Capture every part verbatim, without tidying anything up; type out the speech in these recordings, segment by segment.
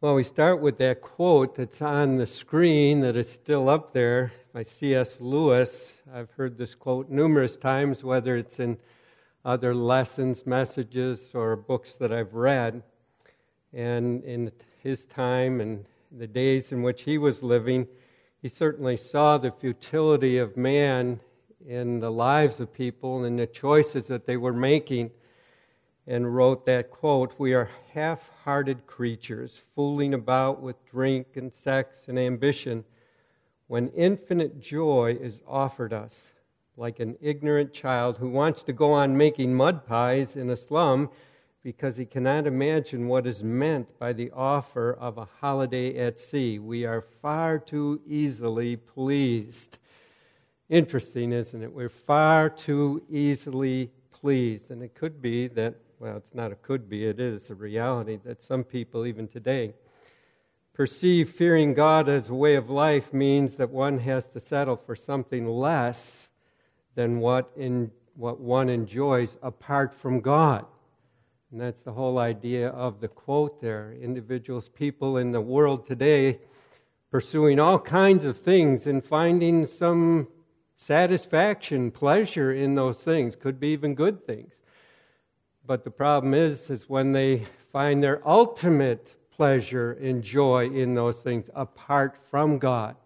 Well, we start with that quote that's on the screen that is still up there by C S Lewis. I've heard this quote numerous times, whether it's in other lessons, messages, or books that I've read. And in his time and the days in which he was living, he certainly saw the futility of man in the lives of people and the choices that they were making, and wrote that quote, "We are half-hearted creatures, fooling about with drink and sex and ambition, when infinite joy is offered us, like an ignorant child who wants to go on making mud pies in a slum because he cannot imagine what is meant by the offer of a holiday at sea. We are far too easily pleased." Interesting, isn't it? We're far too easily pleased, and it could be that Well, it's not a could be, it is a reality that some people, even today, perceive fearing God as a way of life means that one has to settle for something less than what in what one enjoys apart from God. And that's the whole idea of the quote there. Individuals, people in the world today pursuing all kinds of things and finding some satisfaction, pleasure in those things, could be even good things. But the problem is, is when they find their ultimate pleasure and joy in those things apart from God.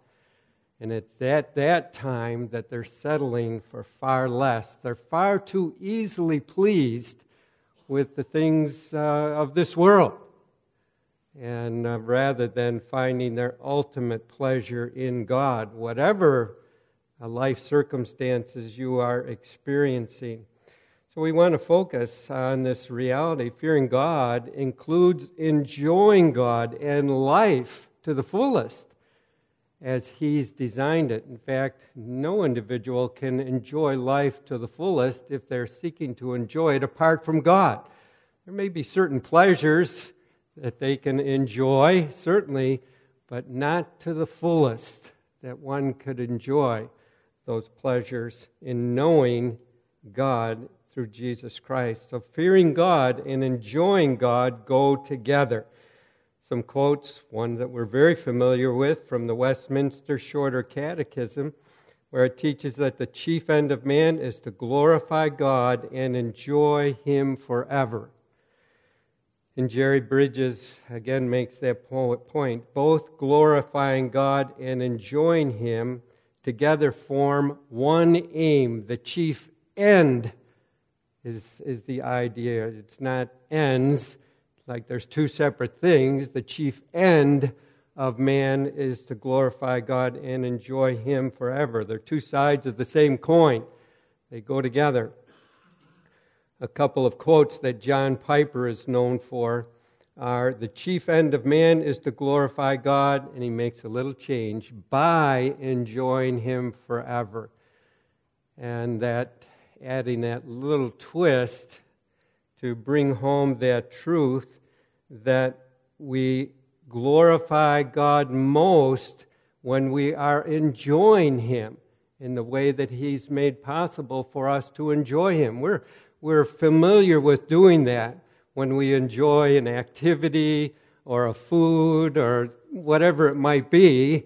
And it's at that time that they're settling for far less. They're far too easily pleased with the things uh, of this world. And uh, rather than finding their ultimate pleasure in God, whatever uh, life circumstances you are experiencing. So we want to focus on this reality. Fearing God includes enjoying God and life to the fullest as He's designed it. In fact, no individual can enjoy life to the fullest if they're seeking to enjoy it apart from God. There may be certain pleasures that they can enjoy, certainly, but not to the fullest that one could enjoy those pleasures in knowing God through Jesus Christ. So fearing God and enjoying God go together. Some quotes, one that we're very familiar with from the Westminster Shorter Catechism, where it teaches that the chief end of man is to glorify God and enjoy Him forever. And Jerry Bridges again makes that point. Both glorifying God and enjoying Him together form one aim. The chief end Is, is the idea. It's not ends, like there's two separate things. The chief end of man is to glorify God and enjoy Him forever. They're two sides of the same coin. They go together. A couple of quotes that John Piper is known for are, the chief end of man is to glorify God, and he makes a little change, by enjoying Him forever. And that adding that little twist to bring home that truth that we glorify God most when we are enjoying Him in the way that He's made possible for us to enjoy Him. We're, we're familiar with doing that when we enjoy an activity or a food or whatever it might be.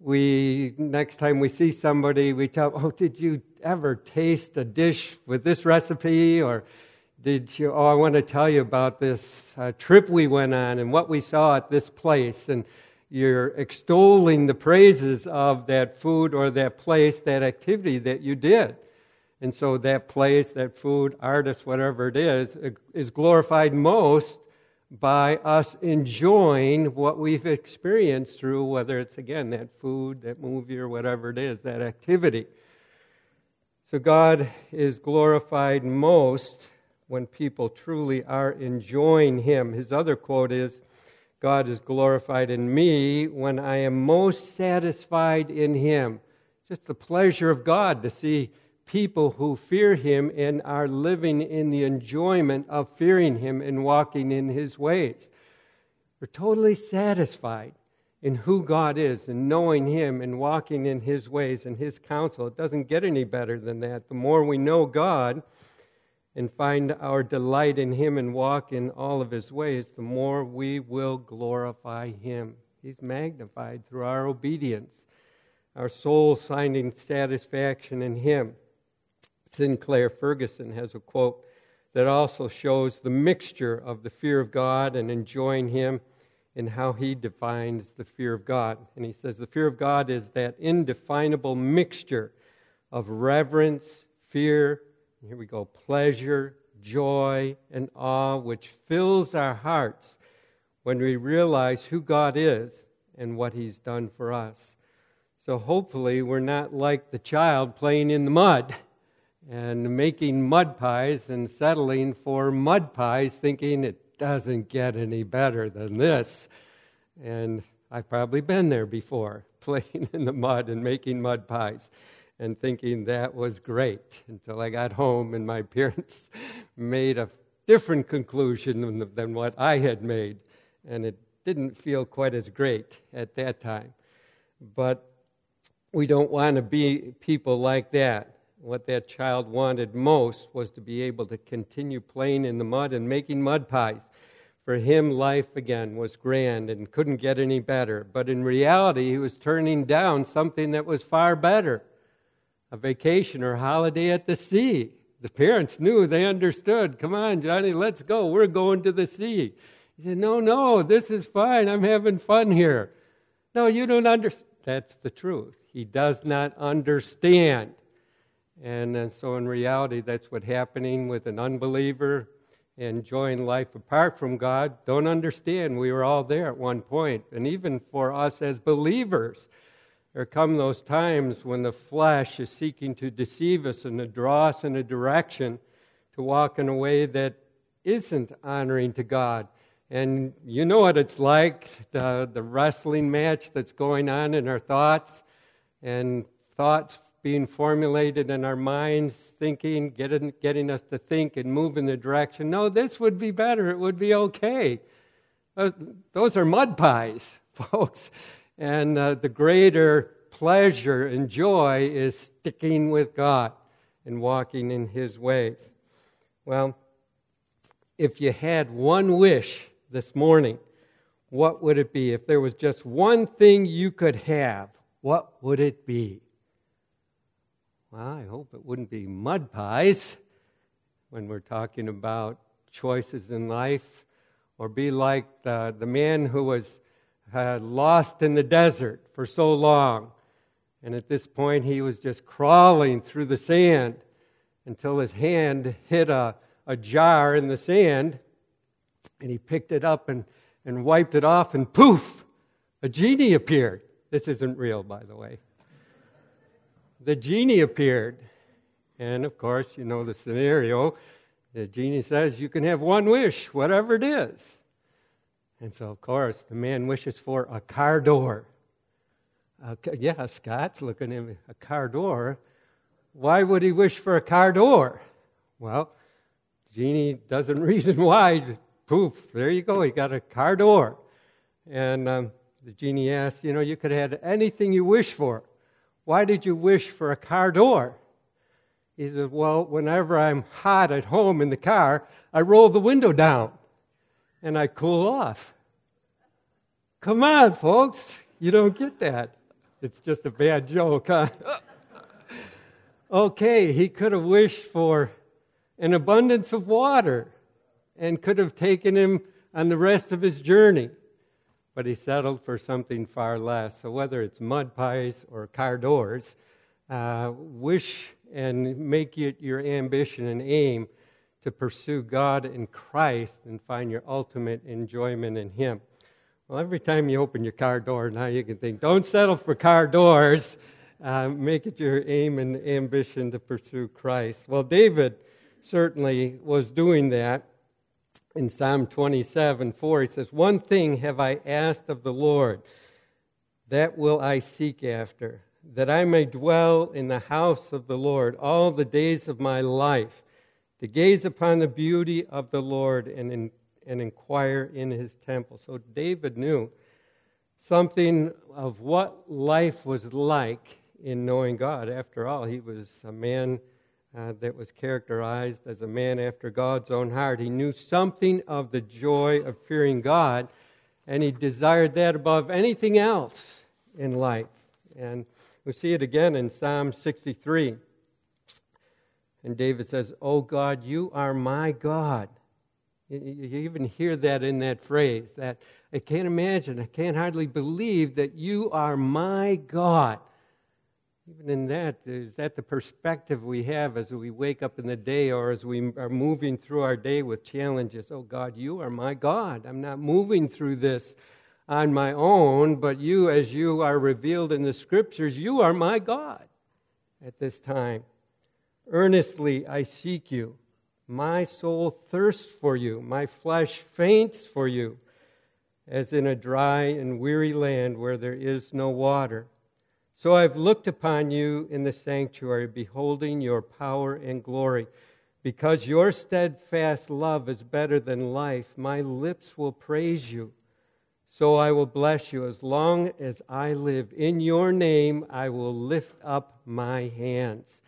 We, next time we see somebody, we tell, oh, did you ever taste a dish with this recipe? Or did you, oh, I want to tell you about this uh, trip we went on and what we saw at this place. And you're extolling the praises of that food or that place, that activity that you did. And so that place, that food, artist, whatever it is, is glorified most by us enjoying what we've experienced through, whether it's, again, that food, that movie, or whatever it is, that activity. So God is glorified most when people truly are enjoying Him. His other quote is, God is glorified in me when I am most satisfied in Him. Just the pleasure of God to see people who fear Him and are living in the enjoyment of fearing Him and walking in His ways. They're totally satisfied in who God is and knowing Him and walking in His ways and His counsel. It doesn't get any better than that. The more we know God and find our delight in Him and walk in all of His ways, the more we will glorify Him. He's magnified through our obedience, our soul finding satisfaction in Him. Sinclair Ferguson has a quote that also shows the mixture of the fear of God and enjoying Him and how he defines the fear of God. And he says, the fear of God is that indefinable mixture of reverence, fear, here we go, pleasure, joy, and awe, which fills our hearts when we realize who God is and what He's done for us. So hopefully we're not like the child playing in the mud and making mud pies and settling for mud pies, thinking it doesn't get any better than this. And I've probably been there before, playing in the mud and making mud pies and thinking that was great until I got home and my parents made a different conclusion than, than what I had made. And it didn't feel quite as great at that time. But we don't want to be people like that. What that child wanted most was to be able to continue playing in the mud and making mud pies. For him, life again was grand and couldn't get any better. But in reality, he was turning down something that was far better, a vacation or holiday at the sea. The parents knew, they understood. Come on, Johnny, let's go. We're going to the sea. He said, no, no, this is fine. I'm having fun here. No, you don't understand. That's the truth. He does not understand. And, and so in reality, that's what's happening with an unbeliever enjoying life apart from God. Don't understand. We were all there at one point. And even for us as believers, there come those times when the flesh is seeking to deceive us and to draw us in a direction to walk in a way that isn't honoring to God. And you know what it's like, the, the wrestling match that's going on in our thoughts and thoughts being formulated in our minds, thinking, getting, getting us to think and move in the direction, no, this would be better, it would be okay. Those, those are mud pies, folks. And uh, the greater pleasure and joy is sticking with God and walking in His ways. Well, if you had one wish this morning, what would it be? If there was just one thing you could have, what would it be? Well, I hope it wouldn't be mud pies when we're talking about choices in life, or be like the, the man who was uh, lost in the desert for so long. And at this point, he was just crawling through the sand until his hand hit a, a jar in the sand, and he picked it up and, and wiped it off, and poof, a genie appeared. This isn't real, by the way. The genie appeared, and of course, you know the scenario. The genie says, you can have one wish, whatever it is. And so, of course, the man wishes for a car door. Uh, yeah, Scott's looking at me, a car door. Why would he wish for a car door? Well, genie doesn't reason why. Poof, there you go, he got a car door. And um, the genie asks, you know, you could have had anything you wish for. Why did you wish for a car door? He says, well, whenever I'm hot at home in the car, I roll the window down and I cool off. Come on, folks. You don't get that. It's just a bad joke, huh? Okay, he could have wished for an abundance of water and could have taken him on the rest of his journey. But he settled for something far less. So whether it's mud pies or car doors, uh, wish and make it your ambition and aim to pursue God and Christ and find your ultimate enjoyment in Him. Well, every time you open your car door, now you can think, don't settle for car doors. Uh, make it your aim and ambition to pursue Christ. Well, David certainly was doing that. In Psalm twenty-seven, four, he says, one thing have I asked of the Lord, that will I seek after, that I may dwell in the house of the Lord all the days of my life, to gaze upon the beauty of the Lord and, in, and inquire in His temple. So David knew something of what life was like in knowing God. After all, he was a man uh, that was characterized as a man after God's own heart. He knew something of the joy of fearing God, and he desired that above anything else in life. And we see it again in Psalm sixty-three. And David says, "Oh God, you are my God." You even hear that in that phrase, that I can't imagine, I can't hardly believe that you are my God. Even in that, is that the perspective we have as we wake up in the day or as we are moving through our day with challenges? Oh God, you are my God. I'm not moving through this on my own, but you, as you are revealed in the Scriptures, you are my God at this time. Earnestly I seek you. My soul thirsts for you. My flesh faints for you, as in a dry and weary land where there is no water. So I've looked upon you in the sanctuary, beholding your power and glory. Because your steadfast love is better than life, my lips will praise you. So I will bless you as long as I live. In your name I will lift up my hands.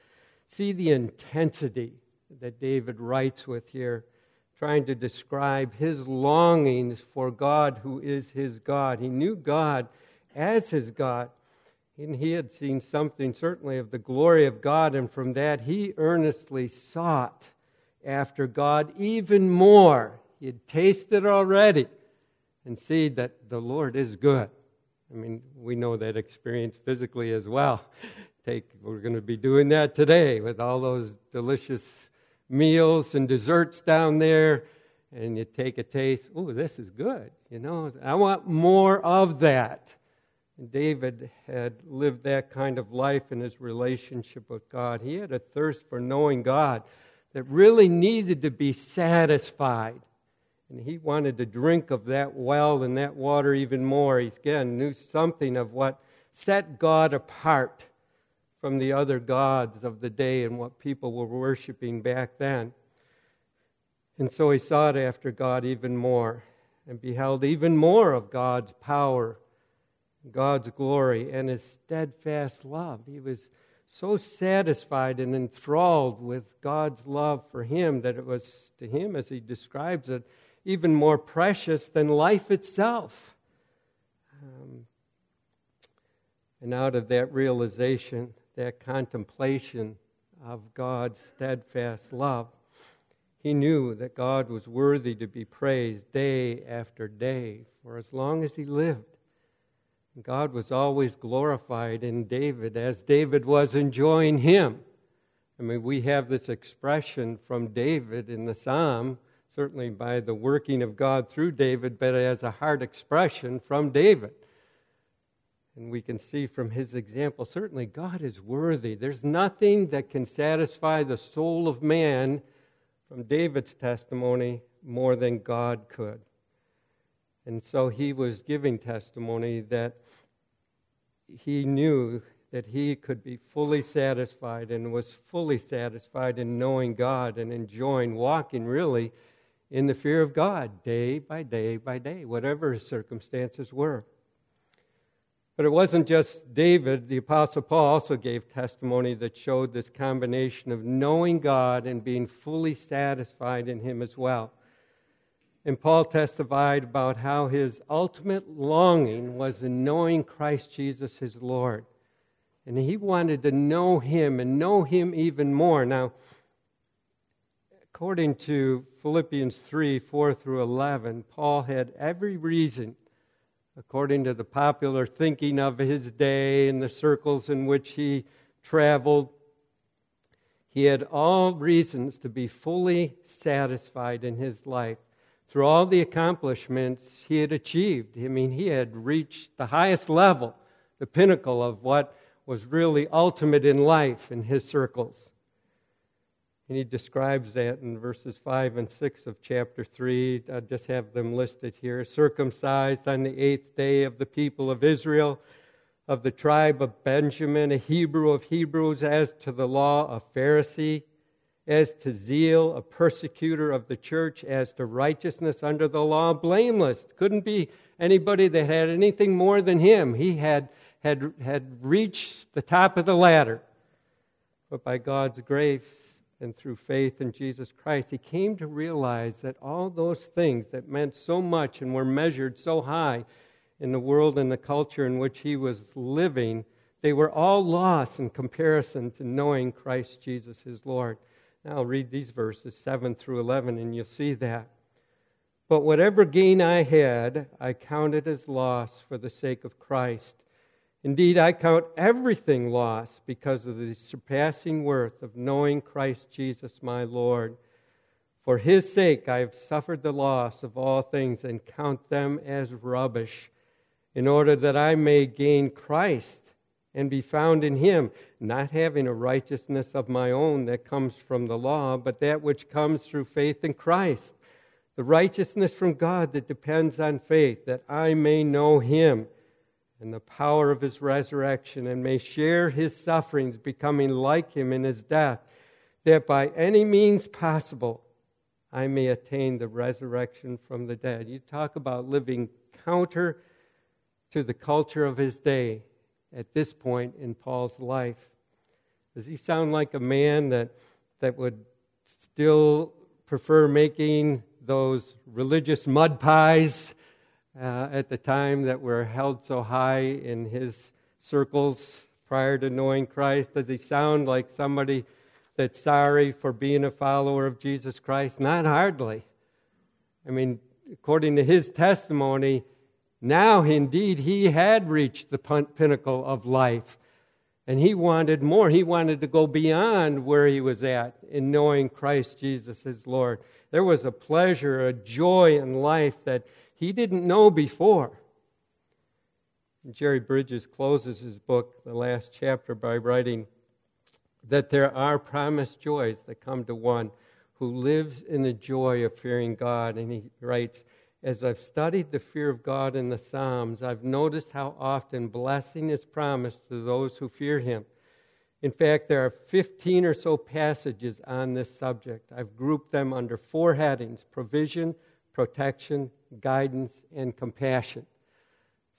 See the intensity that David writes with here, trying to describe his longings for God who is his God. He knew God as his God, and he had seen something certainly of the glory of God, and from that he earnestly sought after God even more. He had tasted already and see that the Lord is good. I mean, we know that experience physically as well. Take, we're going to be doing that today with all those delicious meals and desserts down there, and you take a taste. Oh, this is good. You know, I want more of that. And David had lived that kind of life in his relationship with God. He had a thirst for knowing God that really needed to be satisfied, and he wanted to drink of that well and that water even more. He again knew something of what set God apart from the other gods of the day and what people were worshiping back then. And so he sought after God even more and beheld even more of God's power, God's glory, and his steadfast love. He was so satisfied and enthralled with God's love for him that it was to him, as he describes it, even more precious than life itself. Um, and out of that realization, that contemplation of God's steadfast love, he knew that God was worthy to be praised day after day for as long as he lived. God was always glorified in David as David was enjoying him. I mean, we have this expression from David in the Psalm, certainly by the working of God through David, but as a heart expression from David. And we can see from his example, certainly God is worthy. There's nothing that can satisfy the soul of man, from David's testimony, more than God could. And so he was giving testimony that he knew that he could be fully satisfied and was fully satisfied in knowing God and enjoying walking really in the fear of God day by day by day, whatever his circumstances were. But it wasn't just David. The Apostle Paul also gave testimony that showed this combination of knowing God and being fully satisfied in him as well. And Paul testified about how his ultimate longing was in knowing Christ Jesus his Lord. And he wanted to know him and know him even more. Now, according to Philippians three, four through eleven, Paul had every reason, according to the popular thinking of his day and the circles in which he traveled, he had all reasons to be fully satisfied in his life through all the accomplishments he had achieved. I mean, he had reached the highest level, the pinnacle of what was really ultimate in life in his circles. And he describes that in verses five and six of chapter three. I just have them listed here. Circumcised on the eighth day of the people of Israel, of the tribe of Benjamin, a Hebrew of Hebrews, as to the law, a Pharisee, as to zeal, a persecutor of the church, as to righteousness under the law, blameless. Couldn't be anybody that had anything more than him. He had had had reached the top of the ladder. But by God's grace and through faith in Jesus Christ, he came to realize that all those things that meant so much and were measured so high in the world and the culture in which he was living, they were all lost in comparison to knowing Christ Jesus his Lord. Now I'll read these verses, seven through eleven, and you'll see that. But whatever gain I had, I counted as loss for the sake of Christ. Indeed, I count everything lost because of the surpassing worth of knowing Christ Jesus my Lord. For his sake I have suffered the loss of all things and count them as rubbish, in order that I may gain Christ and be found in him, not having a righteousness of my own that comes from the law, but that which comes through faith in Christ, the righteousness from God that depends on faith, that I may know him and the power of his resurrection, and may share his sufferings, becoming like him in his death, that by any means possible I may attain the resurrection from the dead. You talk about living counter to the culture of his day at this point in Paul's life. Does he sound like a man that that would still prefer making those religious mud pies uh, at the time that were held so high in his circles prior to knowing Christ? Does he sound like somebody that's sorry for being a follower of Jesus Christ? Not hardly. I mean, according to his testimony, now, indeed, he had reached the pinnacle of life, and he wanted more. He wanted to go beyond where he was at in knowing Christ Jesus his Lord. There was a pleasure, a joy in life that he didn't know before. Jerry Bridges closes his book, the last chapter, by writing that there are promised joys that come to one who lives in the joy of fearing God. And he writes, as I've studied the fear of God in the Psalms, I've noticed how often blessing is promised to those who fear him. In fact, there are fifteen or so passages on this subject. I've grouped them under four headings: provision, protection, guidance, and compassion.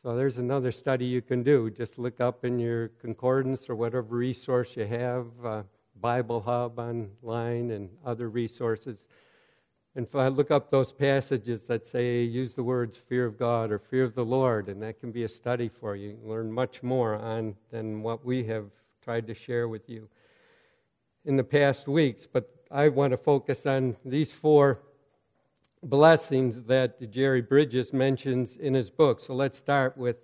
So there's another study you can do. Just look up in your concordance or whatever resource you have, uh, Bible Hub online and other resources. And if I look up those passages that say, use the words fear of God or fear of the Lord, and that can be a study for you. You can learn much more on than what we have tried to share with you in the past weeks. But I want to focus on these four blessings that Jerry Bridges mentions in his book. So let's start with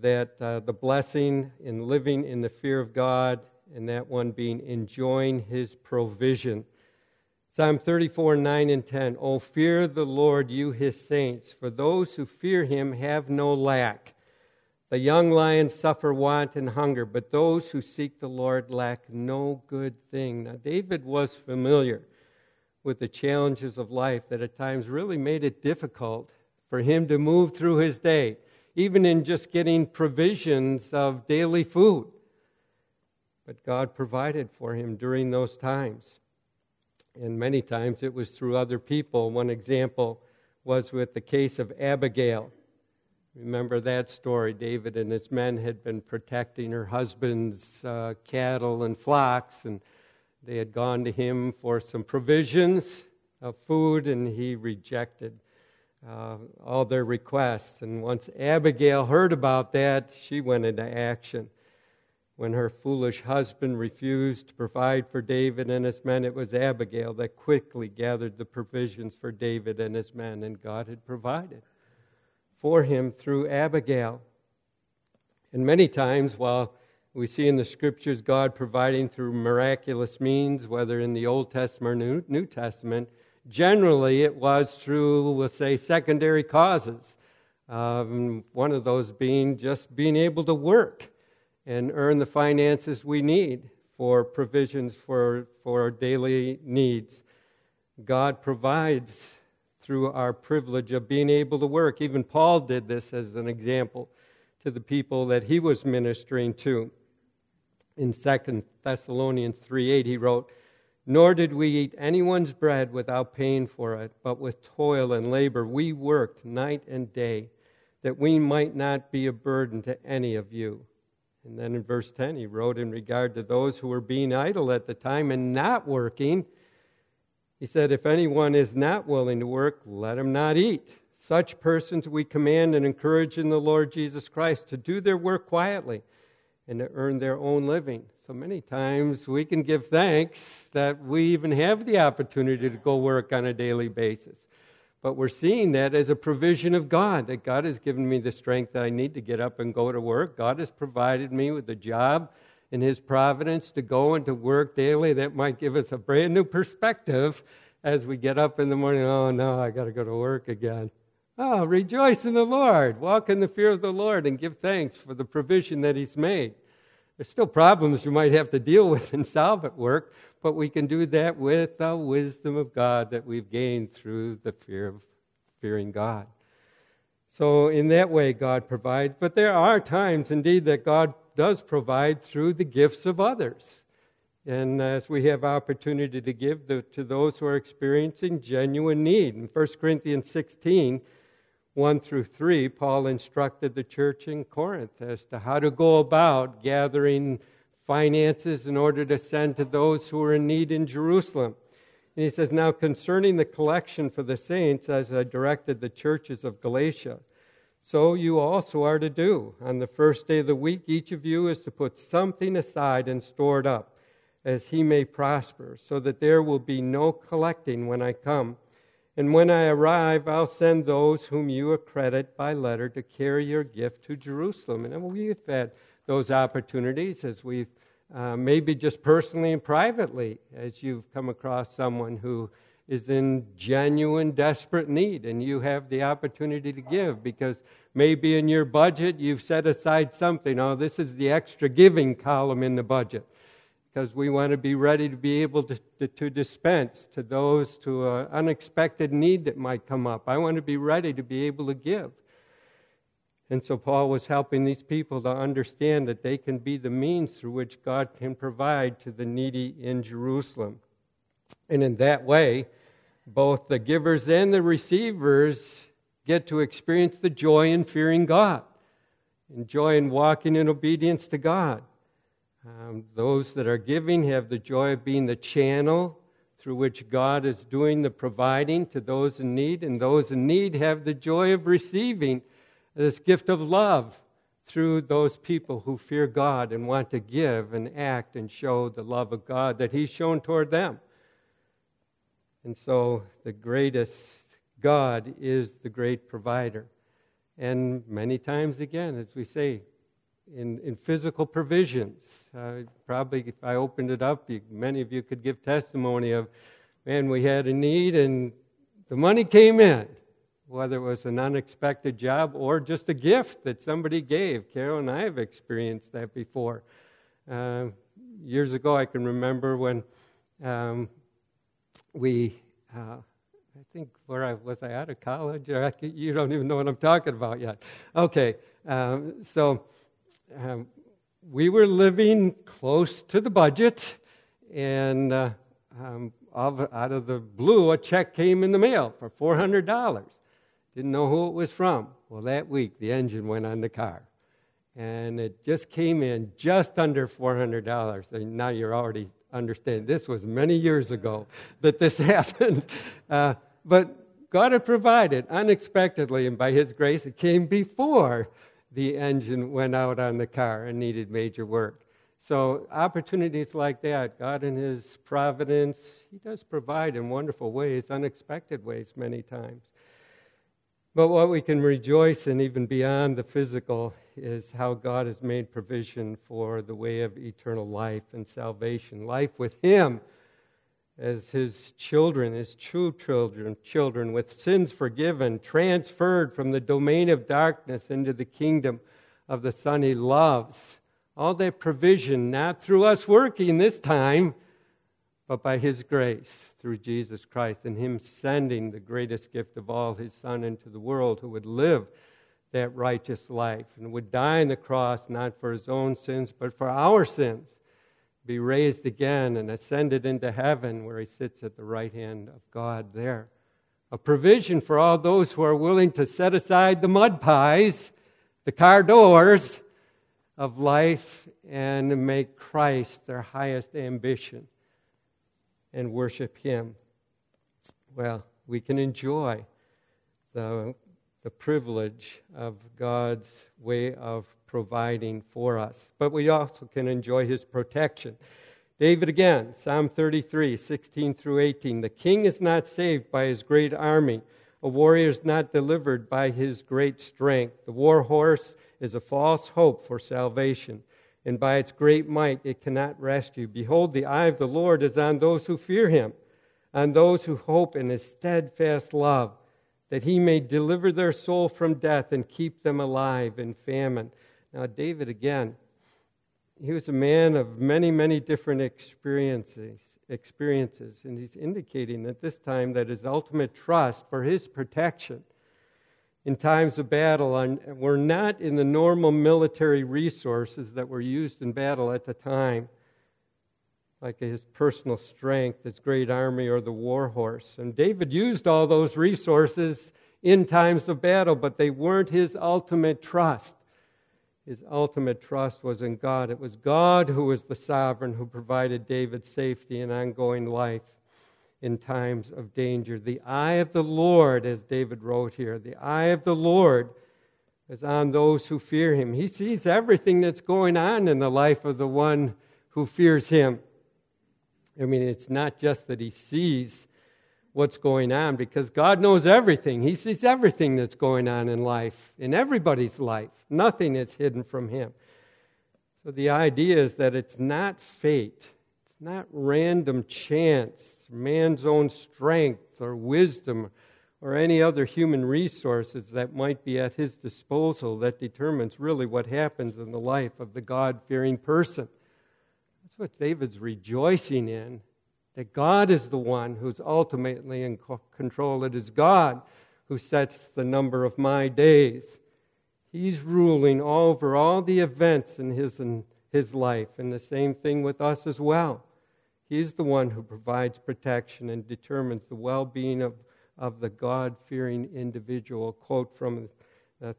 that, uh, the blessing in living in the fear of God, and that one being enjoying his provision. Psalm thirty-four, nine and ten, O fear the Lord, you his saints, for those who fear him have no lack. The young lions suffer want and hunger, but those who seek the Lord lack no good thing. Now, David was familiar with the challenges of life that at times really made it difficult for him to move through his day, even in just getting provisions of daily food. But God provided for him during those times. And many times it was through other people. One example was with the case of Abigail. Remember that story? David and his men had been protecting her husband's uh, cattle and flocks, and they had gone to him for some provisions of food, and he rejected uh, all their requests. And once Abigail heard about that, she went into action. When her foolish husband refused to provide for David and his men, it was Abigail that quickly gathered the provisions for David and his men, and God had provided for him through Abigail. And many times, while we see in the Scriptures God providing through miraculous means, whether in the Old Testament or New Testament, generally it was through, we'll say, secondary causes. Um, one of those being just being able to work and earn the finances we need for provisions for, for our daily needs. God provides through our privilege of being able to work. Even Paul did this as an example to the people that he was ministering to. In Second Thessalonians three eight, he wrote, nor did we eat anyone's bread without paying for it, but with toil and labor we worked night and day, that we might not be a burden to any of you. And then in verse ten, he wrote in regard to those who were being idle at the time and not working. He said, if anyone is not willing to work, let him not eat. Such persons we command and encourage in the Lord Jesus Christ to do their work quietly and to earn their own living. So many times we can give thanks that we even have the opportunity to go work on a daily basis. But we're seeing that as a provision of God, that God has given me the strength that I need to get up and go to work. God has provided me with a job in His providence to go and to work daily. That might give us a brand new perspective as we get up in the morning. Oh, no, I got to go to work again. Oh, rejoice in the Lord. Walk in the fear of the Lord and give thanks for the provision that He's made. There's still problems you might have to deal with and solve at work, but we can do that with the wisdom of God that we've gained through the fear of fearing God. So in that way, God provides. But there are times, indeed, that God does provide through the gifts of others. And as we have opportunity to give the, to those who are experiencing genuine need. In First Corinthians sixteen, one through three, Paul instructed the church in Corinth as to how to go about gathering finances in order to send to those who are in need in Jerusalem. And he says, now concerning the collection for the saints, as I directed the churches of Galatia, so you also are to do. On the first day of the week, each of you is to put something aside and store it up, as he may prosper, so that there will be no collecting when I come. And when I arrive, I'll send those whom you accredit by letter to carry your gift to Jerusalem. And we've had those opportunities as we've uh, maybe just personally and privately, as you've come across someone who is in genuine, desperate need, and you have the opportunity to give because maybe in your budget you've set aside something. Oh, this is the extra giving column in the budget. Because we want to be ready to be able to, to, to dispense to those to an unexpected need that might come up. I want to be ready to be able to give. And so Paul was helping these people to understand that they can be the means through which God can provide to the needy in Jerusalem. And in that way, both the givers and the receivers get to experience the joy in fearing God, and joy in walking in obedience to God. Um, those that are giving have the joy of being the channel through which God is doing the providing to those in need, and those in need have the joy of receiving this gift of love through those people who fear God and want to give and act and show the love of God that He's shown toward them. And so the greatest God is the great provider. And many times again, as we say, In, in physical provisions. Uh, probably if I opened it up, you, many of you could give testimony of, man, we had a need and the money came in, whether it was an unexpected job or just a gift that somebody gave. Carol and I have experienced that before. Uh, years ago, I can remember when um, we, uh, I think, where I was I out of college? Or I could, you don't even know what I'm talking about yet. Okay, um, so... Um, we were living close to the budget, and uh, um, out of the blue, a check came in the mail for four hundred dollars. Didn't know who it was from. Well, that week, the engine went on the car, and it just came in just under four hundred dollars. And now you're already understanding. This was many years ago that this happened. Uh, but God had provided unexpectedly, and by His grace, it came before the engine went out on the car and needed major work. So opportunities like that, God in His providence, He does provide in wonderful ways, unexpected ways many times. But what we can rejoice in even beyond the physical is how God has made provision for the way of eternal life and salvation. Life with Him as His children, His true children, children with sins forgiven, transferred from the domain of darkness into the kingdom of the Son He loves. All that provision, not through us working this time, but by His grace through Jesus Christ and Him sending the greatest gift of all, His Son, into the world, who would live that righteous life and would die on the cross, not for His own sins, but for our sins, be raised again and ascended into heaven where He sits at the right hand of God there. A provision for all those who are willing to set aside the mud pies, the car doors, of life and make Christ their highest ambition and worship Him. Well, we can enjoy the, the privilege of God's way of providing for us. But we also can enjoy His protection. David again, Psalm thirty-three, sixteen through eighteen. The king is not saved by his great army. A warrior is not delivered by his great strength. The war horse is a false hope for salvation, and by its great might it cannot rescue. Behold, the eye of the Lord is on those who fear Him, on those who hope in His steadfast love, that He may deliver their soul from death and keep them alive in famine. Now, David again, he was a man of many, many different experiences, experiences, and he's indicating at this time that his ultimate trust for his protection in times of battle were not in the normal military resources that were used in battle at the time, like his personal strength, his great army, or the war horse. And David used all those resources in times of battle, but they weren't his ultimate trust. His ultimate trust was in God. It was God who was the sovereign who provided David safety and ongoing life in times of danger. The eye of the Lord, as David wrote here, the eye of the Lord is on those who fear Him. He sees everything that's going on in the life of the one who fears Him. I mean, it's not just that He sees what's going on, because God knows everything. He sees everything that's going on in life, in everybody's life. Nothing is hidden from Him. So the idea is that it's not fate. It's not random chance, man's own strength or wisdom or any other human resources that might be at his disposal that determines really what happens in the life of the God-fearing person. That's what David's rejoicing in, that God is the one who's ultimately in control. It is God who sets the number of my days. He's ruling over all the events in his, in his life, and the same thing with us as well. He's the one who provides protection and determines the well-being of, of the God-fearing individual. Quote from the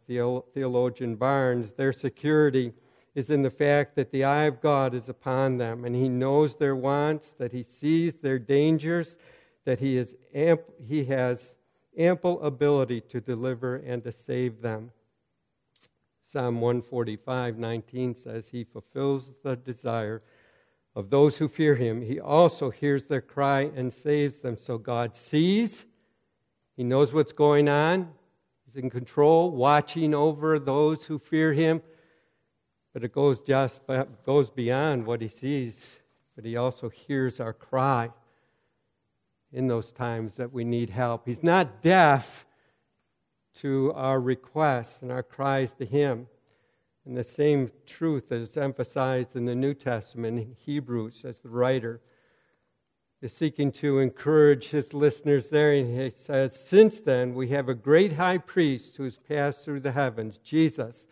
theologian Barnes, their security is in the fact that the eye of God is upon them, and He knows their wants, that He sees their dangers, that He is amp- He has ample ability to deliver and to save them. Psalm one forty-five nineteen says, He fulfills the desire of those who fear Him. He also hears their cry and saves them. So God sees, He knows what's going on, He's in control, watching over those who fear Him. But it goes just goes beyond what He sees, but He also hears our cry in those times that we need help. He's not deaf to our requests and our cries to Him. And the same truth is emphasized in the New Testament, in Hebrews, as the writer is seeking to encourage his listeners there. And he says, since then, we have a great high priest who has passed through the heavens, Jesus,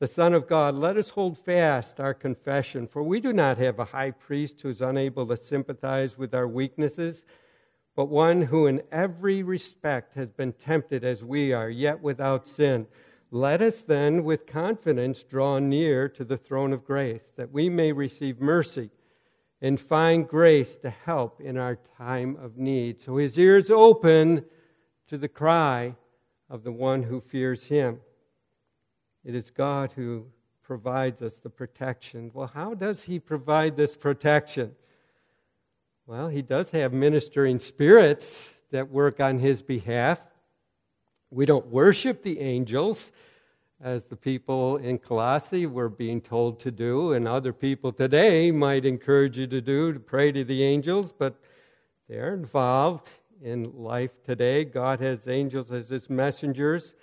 the Son of God. Let us hold fast our confession, for we do not have a high priest who is unable to sympathize with our weaknesses, but one who in every respect has been tempted as we are, yet without sin. Let us then with confidence draw near to the throne of grace, that we may receive mercy and find grace to help in our time of need. So His ears open to the cry of the one who fears Him. It is God who provides us the protection. Well, how does He provide this protection? Well, He does have ministering spirits that work on His behalf. We don't worship the angels, as the people in Colossae were being told to do, and other people today might encourage you to do, to pray to the angels, but they're involved in life today. God has angels as His messengers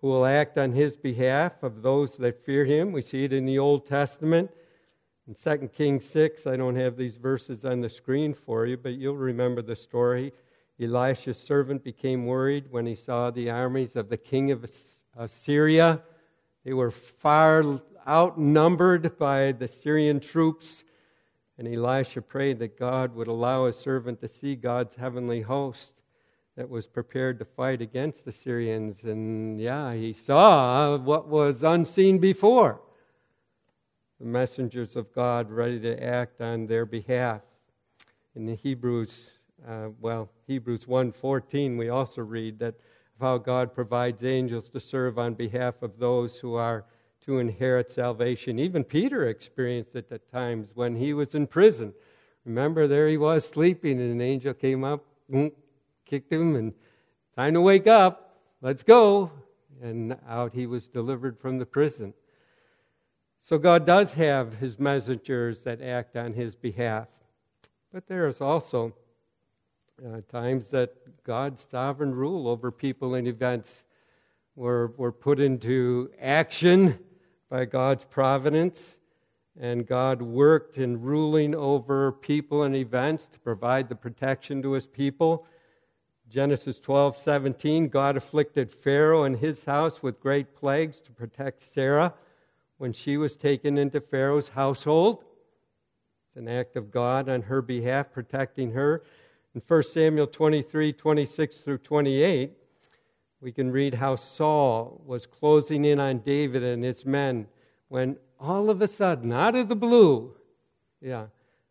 who will act on His behalf of those that fear Him. We see it in the Old Testament. In Second Kings six, I don't have these verses on the screen for you, but you'll remember the story. Elisha's servant became worried when he saw the armies of the king of Assyria. They were far outnumbered by the Syrian troops. And Elisha prayed that God would allow His servant to see God's heavenly host that was prepared to fight against the Syrians. And yeah, he saw what was unseen before. the messengers of God ready to act on their behalf. In the Hebrews, uh, well, Hebrews one fourteen, we also read that of how God provides angels to serve on behalf of those who are to inherit salvation. Even Peter experienced it at times when he was in prison. Remember, there he was sleeping, and an angel came up, kicked him, and time to wake up, let's go. And out he was delivered from the prison. So God does have his messengers that act on his behalf. But there is also uh, times that God's sovereign rule over people and events were, were put into action by God's providence. And God worked in ruling over people and events to provide the protection to his people. Genesis twelve seventeen, God afflicted Pharaoh and his house with great plagues to protect Sarah when she was taken into Pharaoh's household. It's an act of God on her behalf, protecting her. In First Samuel twenty-three, twenty-six through twenty-eight, we can read how Saul was closing in on David and his men when all of a sudden, out of the blue, yeah,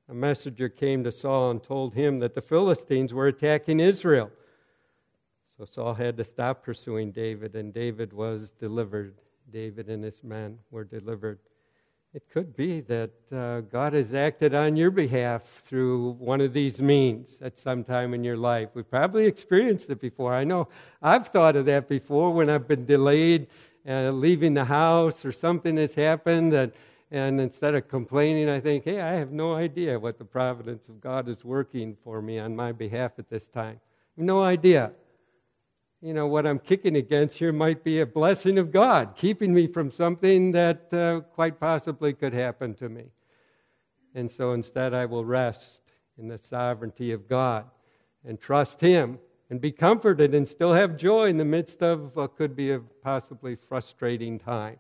a messenger came to Saul and told him that the Philistines were attacking Israel. So Saul had to stop pursuing David, and David was delivered. David and his men were delivered. It could be that uh, God has acted on your behalf through one of these means at some time in your life. We've probably experienced it before. I know I've thought of that before when I've been delayed Uh, leaving the house, or something has happened, and, and instead of complaining, I think, hey, I have no idea what the providence of God is working for me on my behalf at this time. No idea. You know, what I'm kicking against here might be a blessing of God, keeping me from something that uh, quite possibly could happen to me. And so instead I will rest in the sovereignty of God and trust him, and be comforted and still have joy in the midst of what could be a possibly frustrating time.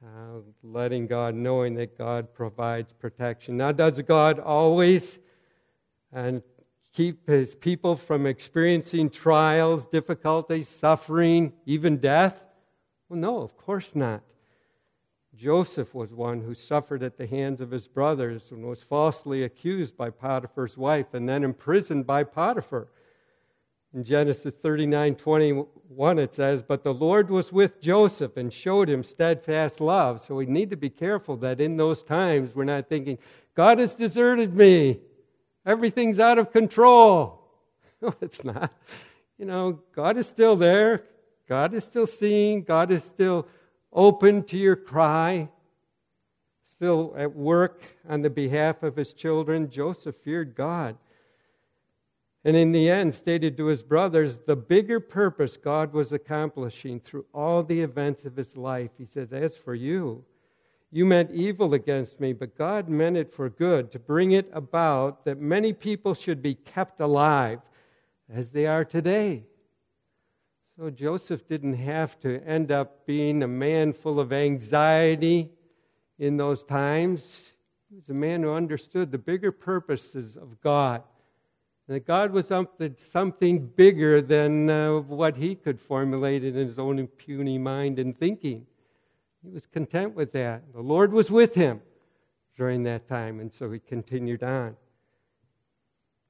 Uh, letting God, knowing that God provides protection. Now, does God always and keep his people from experiencing trials, difficulties, suffering, even death? Well, no, of course not. Joseph was one who suffered at the hands of his brothers and was falsely accused by Potiphar's wife and then imprisoned by Potiphar. In Genesis thirty-nine twenty-one, it says, but the Lord was with Joseph and showed him steadfast love. So we need to be careful that in those times we're not thinking, God has deserted me. Everything's out of control. No, it's not. You know, God is still there. God is still seeing. God is still open to your cry. Still at work on the behalf of his children. Joseph feared God. And in the end, stated to his brothers, the bigger purpose God was accomplishing through all the events of his life. He says, as for you, you meant evil against me, but God meant it for good, to bring it about that many people should be kept alive as they are today. So Joseph didn't have to end up being a man full of anxiety in those times. He was a man who understood the bigger purposes of God. That God was up to something bigger than uh, what he could formulate in his own puny mind and thinking. He was content with that. The Lord was with him during that time, and so he continued on.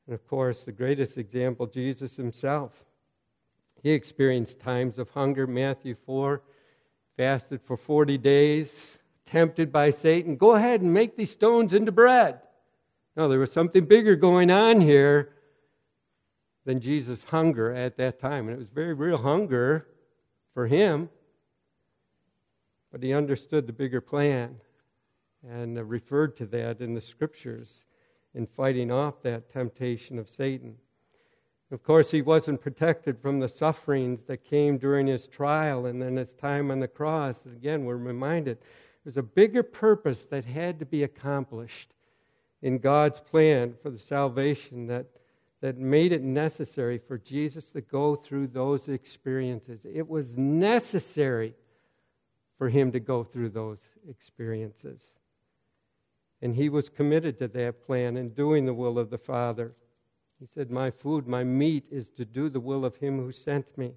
And of course, the greatest example, Jesus himself. He experienced times of hunger, Matthew four, fasted for forty days, tempted by Satan, go ahead and make these stones into bread. No, there was something bigger going on here than Jesus' hunger at that time. And it was very real hunger for him. But he understood the bigger plan and referred to that in the Scriptures in fighting off that temptation of Satan. Of course, he wasn't protected from the sufferings that came during his trial and then his time on the cross. Again, we're reminded there was a bigger purpose that had to be accomplished in God's plan for the salvation that that made it necessary for Jesus to go through those experiences. It was necessary for him to go through those experiences. And he was committed to that plan and doing the will of the Father. He said, my food, my meat is to do the will of him who sent me,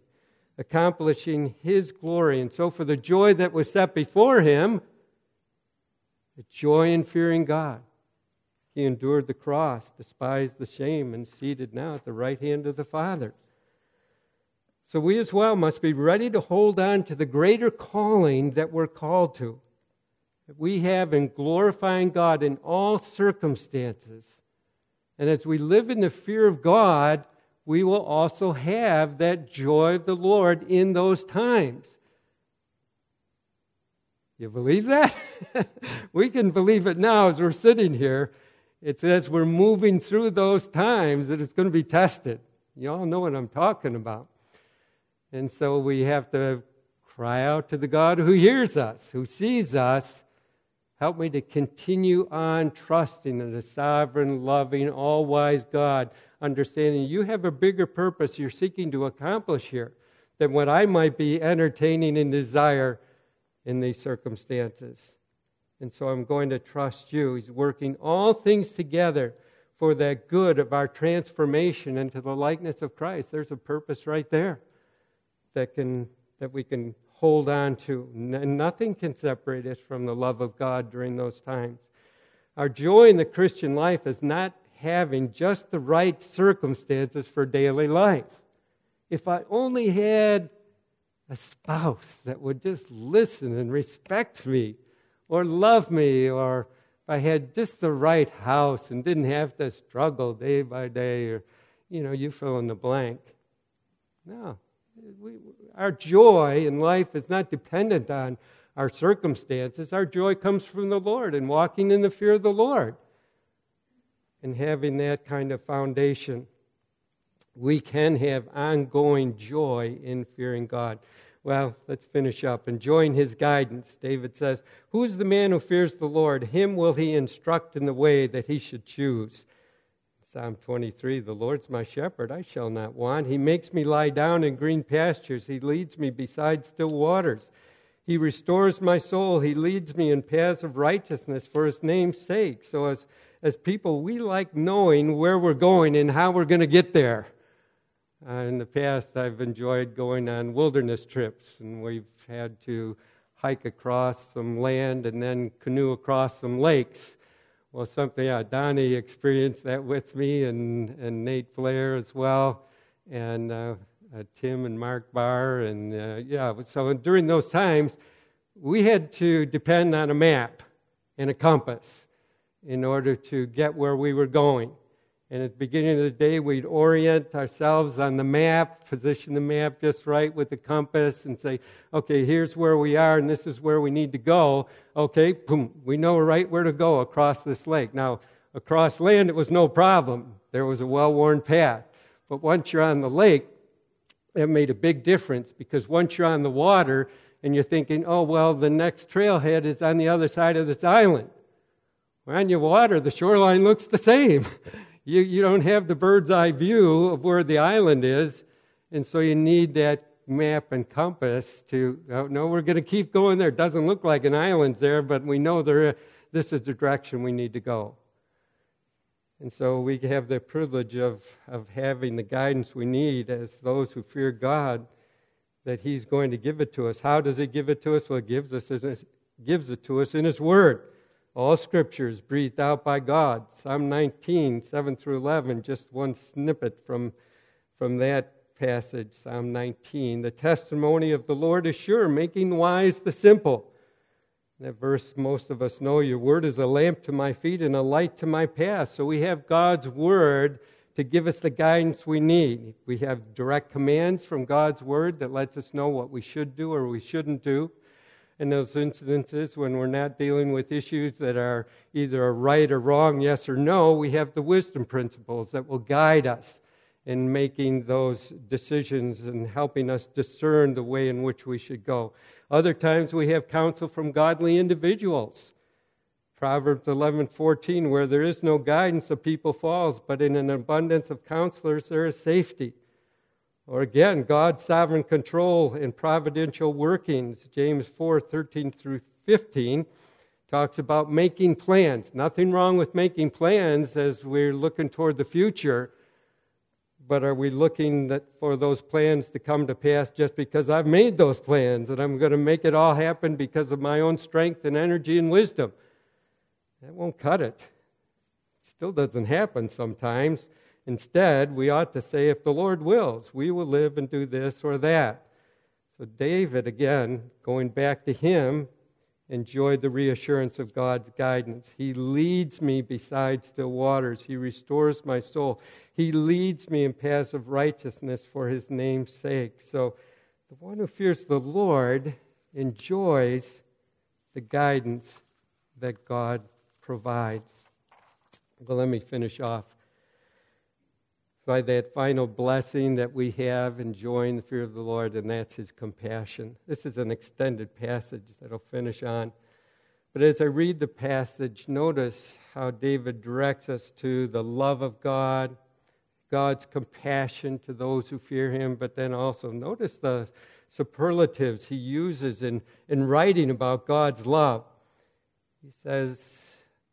accomplishing his glory. And so for the joy that was set before him, The joy in fearing God. He endured the cross, despised the shame, and seated now at the right hand of the Father. So we as well must be ready to hold on to the greater calling that we're called to, that we have in glorifying God in all circumstances. And as we live in the fear of God, we will also have that joy of the Lord in those times. You believe that? We can believe it now as we're sitting here. It's as we're moving through those times that it's going to be tested. You all know what I'm talking about. And so we have to cry out to the God who hears us, who sees us. Help me to continue on trusting in the sovereign, loving, all-wise God, understanding you have a bigger purpose you're seeking to accomplish here than what I might be entertaining and desire in these circumstances. And so I'm going to trust you. He's working all things together for the good of our transformation into the likeness of Christ. There's a purpose right there that can that we can hold on to. And nothing can separate us from the love of God during those times. Our joy in the Christian life is not having just the right circumstances for daily life. If I only had a spouse that would just listen and respect me or love me, or if I had just the right house and didn't have to struggle day by day, or, you know, you fill in the blank. No. We, our joy in life is not dependent on our circumstances. Our joy comes from the Lord and walking in the fear of the Lord and having that kind of foundation. We can have ongoing joy in fearing God. Well, let's finish up. Enjoying his guidance, David says, who is the man who fears the Lord? Him will he instruct in the way that he should choose. Psalm twenty-three, the Lord's my shepherd, I shall not want. He makes me lie down in green pastures. He leads me beside still waters. He restores my soul. He leads me in paths of righteousness for his name's sake. So as, as people, we like knowing where we're going and how we're going to get there. Uh, in the past, I've enjoyed going on wilderness trips, and we've had to hike across some land and then canoe across some lakes. Well, something, yeah, Donnie experienced that with me, and, and Nate Blair as well, and uh, uh, Tim and Mark Barr, and uh, yeah, so during those times, we had to depend on a map and a compass in order to get where we were going. And at the beginning of the day, we'd orient ourselves on the map, position the map just right with the compass and say, okay, here's where we are and this is where we need to go. Okay, boom, we know right where to go across this lake. Now, across land, it was no problem. There was a well-worn path. But once you're on the lake, it made a big difference, because once you're on the water and you're thinking, oh, well, the next trailhead is on the other side of this island. Well, on your water, the shoreline looks the same. You you don't have the bird's eye view of where the island is, and so you need that map and compass to, oh, no, we're going to keep going there. It doesn't look like an island there, but we know there. This is the direction we need to go. And so we have the privilege of, of having the guidance we need as those who fear God, that he's going to give it to us. How does he give it to us? Well, it gives, us, gives it to us in his word. All scriptures breathed out by God. Psalm nineteen, seven through eleven, just one snippet from, from that passage, Psalm nineteen. The testimony of the Lord is sure, making wise the simple. That verse most of us know, your word is a lamp to my feet and a light to my path. So we have God's word to give us the guidance we need. We have direct commands from God's word that lets us know what we should do or we shouldn't do. In those instances when we're not dealing with issues that are either a right or wrong, yes or no, we have the wisdom principles that will guide us in making those decisions and helping us discern the way in which we should go. Other times we have counsel from godly individuals. Proverbs eleven fourteen, where there is no guidance, the people falls, but in an abundance of counselors there is safety. Or again, God's sovereign control and providential workings. James four, thirteen through fifteen talks about making plans. Nothing wrong with making plans as we're looking toward the future, but are we looking that for those plans to come to pass just because I've made those plans and I'm going to make it all happen because of my own strength and energy and wisdom? That won't cut it. It still doesn't happen sometimes. Instead, we ought to say, if the Lord wills, we will live and do this or that. So David, again, going back to him, enjoyed the reassurance of God's guidance. He leads me beside still waters. He restores my soul. He leads me in paths of righteousness for his name's sake. So the one who fears the Lord enjoys the guidance that God provides. Well, let me finish off by that final blessing that we have, enjoying the fear of the Lord, and that's his compassion. This is an extended passage that I'll finish on. But as I read the passage, notice how David directs us to the love of God, God's compassion to those who fear him, but then also notice the superlatives he uses in, in writing about God's love. He says,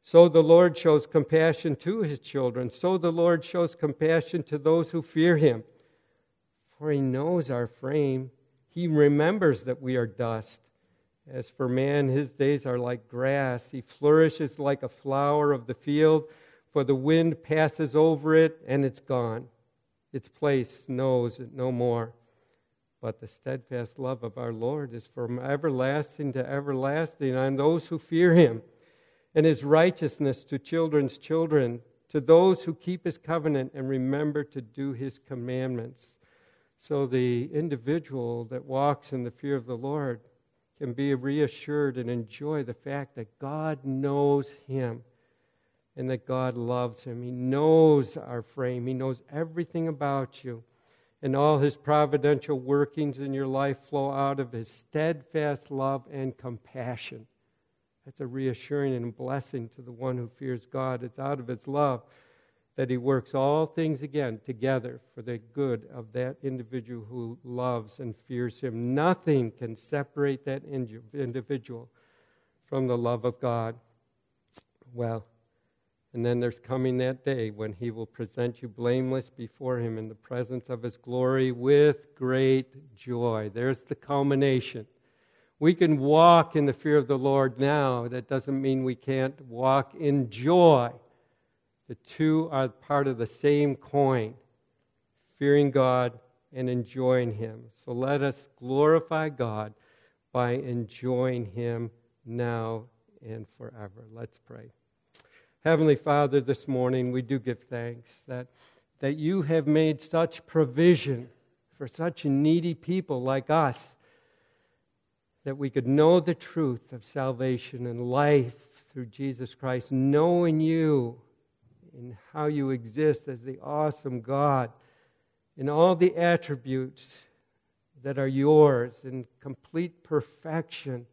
so the Lord shows compassion to his children. So the Lord shows compassion to those who fear him. For he knows our frame. He remembers that we are dust. As for man, his days are like grass. He flourishes like a flower of the field, for the wind passes over it, and it's gone. Its place knows it no more. But the steadfast love of our Lord is from everlasting to everlasting on those who fear him, and his righteousness to children's children, to those who keep his covenant and remember to do his commandments. So the individual that walks in the fear of the Lord can be reassured and enjoy the fact that God knows him and that God loves him. He knows our frame. He knows everything about you. And all his providential workings in your life flow out of his steadfast love and compassion. That's a reassuring and blessing to the one who fears God. It's out of his love that he works all things, again, together for the good of that individual who loves and fears him. Nothing can separate that individual from the love of God. Well, and then there's coming that day when he will present you blameless before him in the presence of his glory with great joy. There's the culmination. We can walk in the fear of the Lord now. That doesn't mean we can't walk in joy. The two are part of the same coin, fearing God and enjoying him. So let us glorify God by enjoying him now and forever. Let's pray. Heavenly Father, this morning we do give thanks that, that you have made such provision for such needy people like us, that we could know the truth of salvation and life through Jesus Christ, knowing you and how you exist as the awesome God and all the attributes that are yours in complete perfection,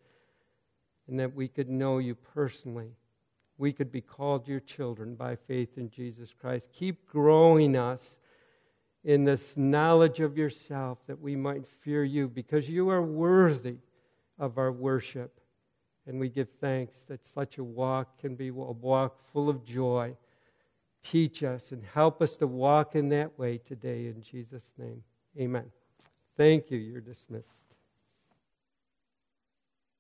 and that we could know you personally. We could be called your children by faith in Jesus Christ. Keep growing us in this knowledge of yourself, that we might fear you, because you are worthy of our worship. And we give thanks that such a walk can be a walk full of joy. Teach us and help us to walk in that way today, in Jesus' name. Amen. Thank you. You're dismissed.